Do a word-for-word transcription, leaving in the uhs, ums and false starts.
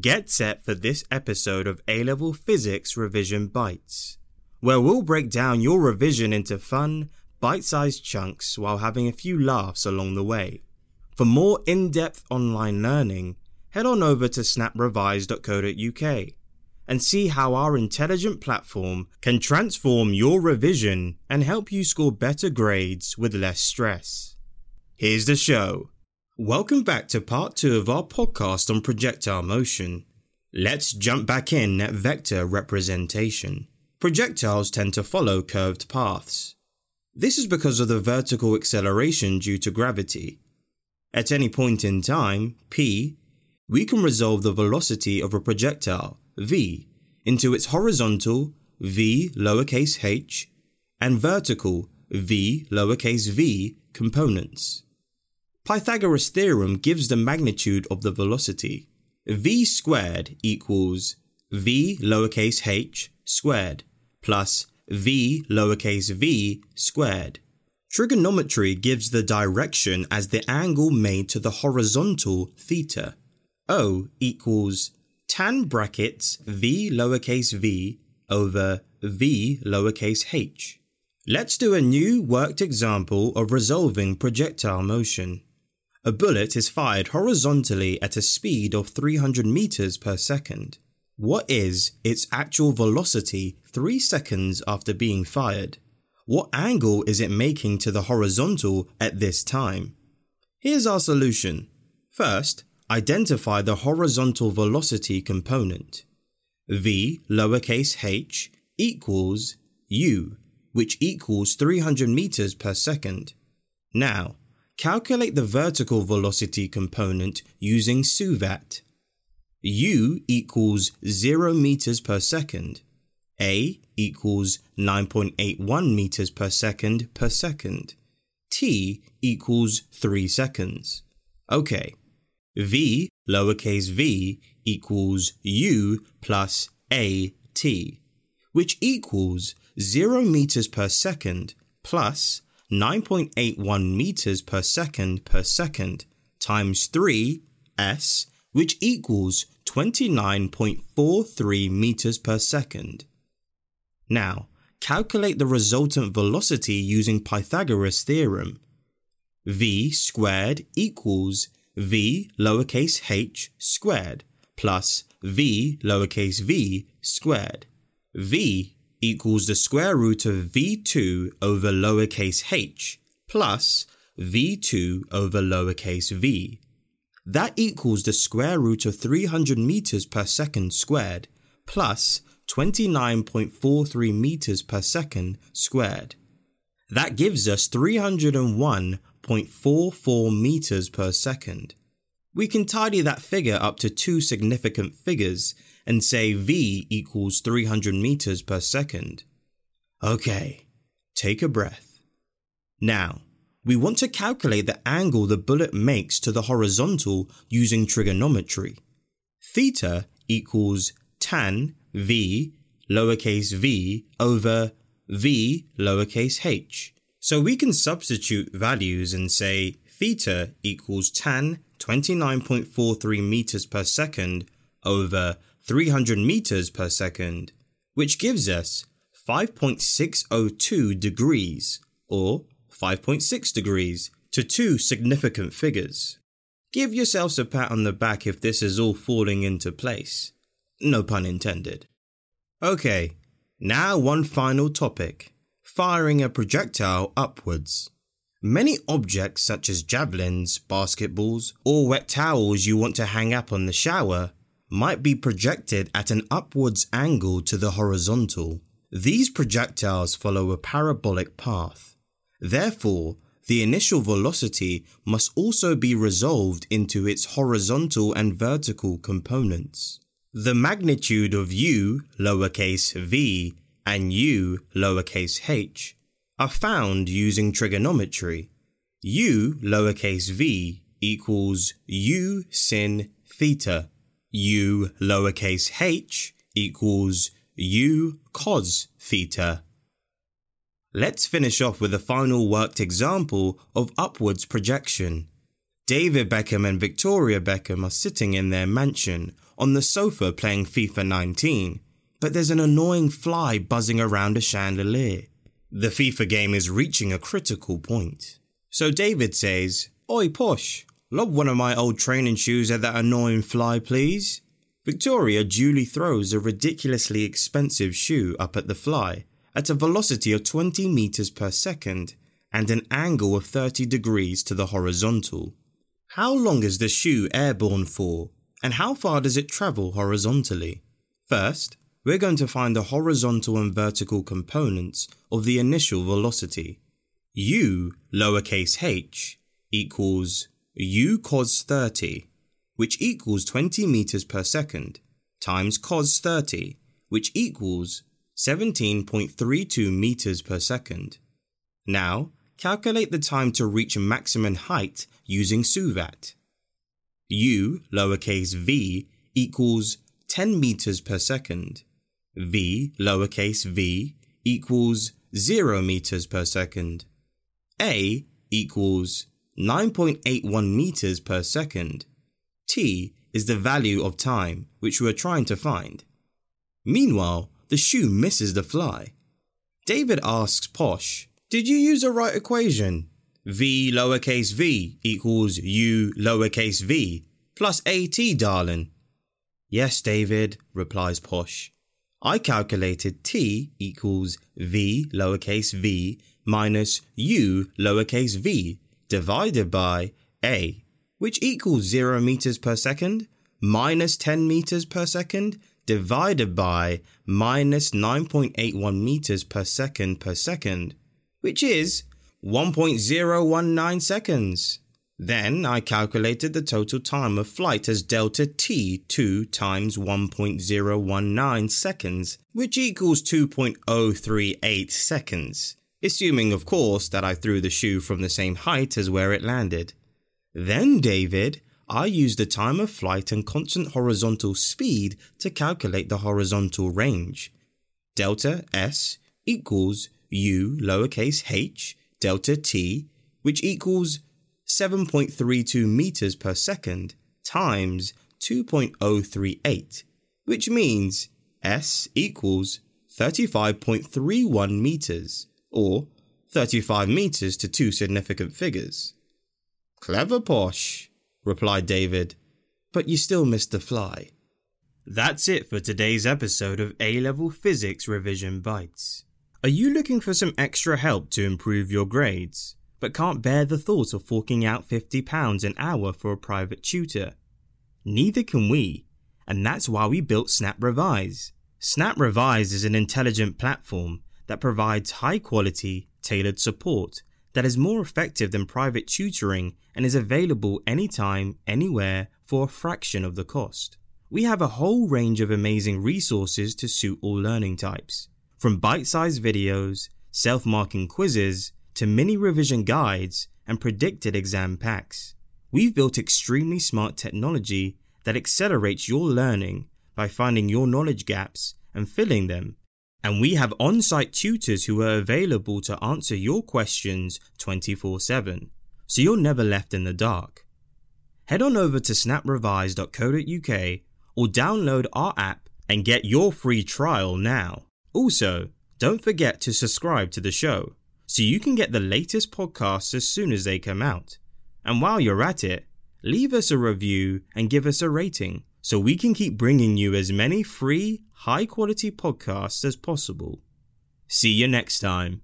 Get set for this episode of A-Level Physics Revision Bites, where we'll break down your revision into fun, bite-sized chunks while having a few laughs along the way. For more in-depth online learning, head on over to snap revise dot co dot U K and see how our intelligent platform can transform your revision and help you score better grades with less stress. Here's the show. Welcome back to part two of our podcast on projectile motion. Let's jump back in at vector representation. Projectiles tend to follow curved paths. This is because of the vertical acceleration due to gravity. At any point in time, p, we can resolve the velocity of a projectile, v, into its horizontal, v lowercase h, and vertical, v lowercase v, components. Pythagoras' theorem gives the magnitude of the velocity. V squared equals v lowercase h squared plus v lowercase v squared. Trigonometry gives the direction as the angle made to the horizontal theta. O equals tan brackets v lowercase v over v lowercase h. Let's do a new worked example of resolving projectile motion. A bullet is fired horizontally at a speed of three hundred meters per second. What is its actual velocity three seconds after being fired? What angle is it making to the horizontal at this time? Here's our solution. First, identify the horizontal velocity component. V lowercase h equals u, which equals three hundred meters per second. Now, calculate the vertical velocity component using SUVAT. U equals zero meters per second. A equals nine point eight one meters per second per second. T equals three seconds. Okay. V lowercase v equals u plus a t, which equals zero meters per second plus nine point eight one meters per second per second times three s, which equals twenty-nine point four three meters per second. Now, calculate the resultant velocity using Pythagoras' theorem. V squared equals v lowercase h squared plus v lowercase v squared. V equals the square root of v two over lowercase h plus v two over lowercase v. That equals the square root of three hundred meters per second squared plus twenty-nine point four three meters per second squared. That gives us three hundred one point four four meters per second. We can tidy that figure up to two significant figures and say v equals three hundred meters per second. Okay, take a breath. Now, we want to calculate the angle the bullet makes to the horizontal using trigonometry. Theta equals tan v lowercase v over v lowercase h. So we can substitute values and say theta equals tan twenty-nine point four three meters per second over three hundred meters per second, which gives us five point six zero two degrees, or five point six degrees, to two significant figures. Give yourselves a pat on the back if this is all falling into place. No pun intended. Okay, now one final topic. Firing a projectile upwards. Many objects such as javelins, basketballs, or wet towels you want to hang up on the shower might be projected at an upwards angle to the horizontal. These projectiles follow a parabolic path. Therefore, the initial velocity must also be resolved into its horizontal and vertical components. The magnitude of u lowercase v and u lowercase h are found using trigonometry. U lowercase v equals u sin theta. U lowercase h equals u cos theta. Let's finish off with a final worked example of upwards projection. David Beckham and Victoria Beckham are sitting in their mansion on the sofa playing FIFA nineteen, but there's an annoying fly buzzing around a chandelier. The FIFA game is reaching a critical point. So David says, "Oi Posh, lob one of my old training shoes at that annoying fly please." Victoria duly throws a ridiculously expensive shoe up at the fly at a velocity of twenty meters per second and an angle of thirty degrees to the horizontal. How long is the shoe airborne for, and how far does it travel horizontally? First, we're going to find the horizontal and vertical components of the initial velocity. U, lowercase h, equals u cos thirty, which equals twenty meters per second, times cos thirty, which equals seventeen point three two meters per second. Now, calculate the time to reach maximum height using SUVAT. U, lowercase v, equals ten meters per second. V, lowercase v, equals zero meters per second. A equals nine point eight one meters per second. T is the value of time, which we are trying to find. Meanwhile, the shoe misses the fly. David asks Posh, "Did you use a right equation? V lowercase v equals u lowercase v plus at, darling." "Yes, David," replies Posh. "I calculated t equals v lowercase v minus u lowercase v divided by a, which equals zero meters per second minus ten meters per second divided by minus nine point eight one meters per second per second. Which is one point zero one nine seconds. Then I calculated the total time of flight as delta t two times one point zero one nine seconds, which equals two point zero three eight seconds, assuming of course that I threw the shoe from the same height as where it landed. Then, David, I used the time of flight and constant horizontal speed to calculate the horizontal range. Delta s equals u lowercase h delta t, which equals seven point three two meters per second times two point zero three eight, which means s equals thirty-five point three one meters, or thirty-five meters to two significant figures." "Clever, Posh," replied David, "but you still missed the fly." That's it for today's episode of A-Level Physics Revision Bites. Are you looking for some extra help to improve your grades, but can't bear the thought of forking out fifty pounds an hour for a private tutor? Neither can we, and that's why we built SnapRevise. SnapRevise is an intelligent platform that provides high-quality, tailored support that is more effective than private tutoring and is available anytime, anywhere, for a fraction of the cost. We have a whole range of amazing resources to suit all learning types, from bite-sized videos, self-marking quizzes, to mini revision guides and predicted exam packs. We've built extremely smart technology that accelerates your learning by finding your knowledge gaps and filling them. And we have on-site tutors who are available to answer your questions twenty-four seven, so you're never left in the dark. Head on over to snap revise dot co dot U K or download our app and get your free trial now. Also, don't forget to subscribe to the show so you can get the latest podcasts as soon as they come out. And while you're at it, leave us a review and give us a rating so we can keep bringing you as many free, high-quality podcasts as possible. See you next time.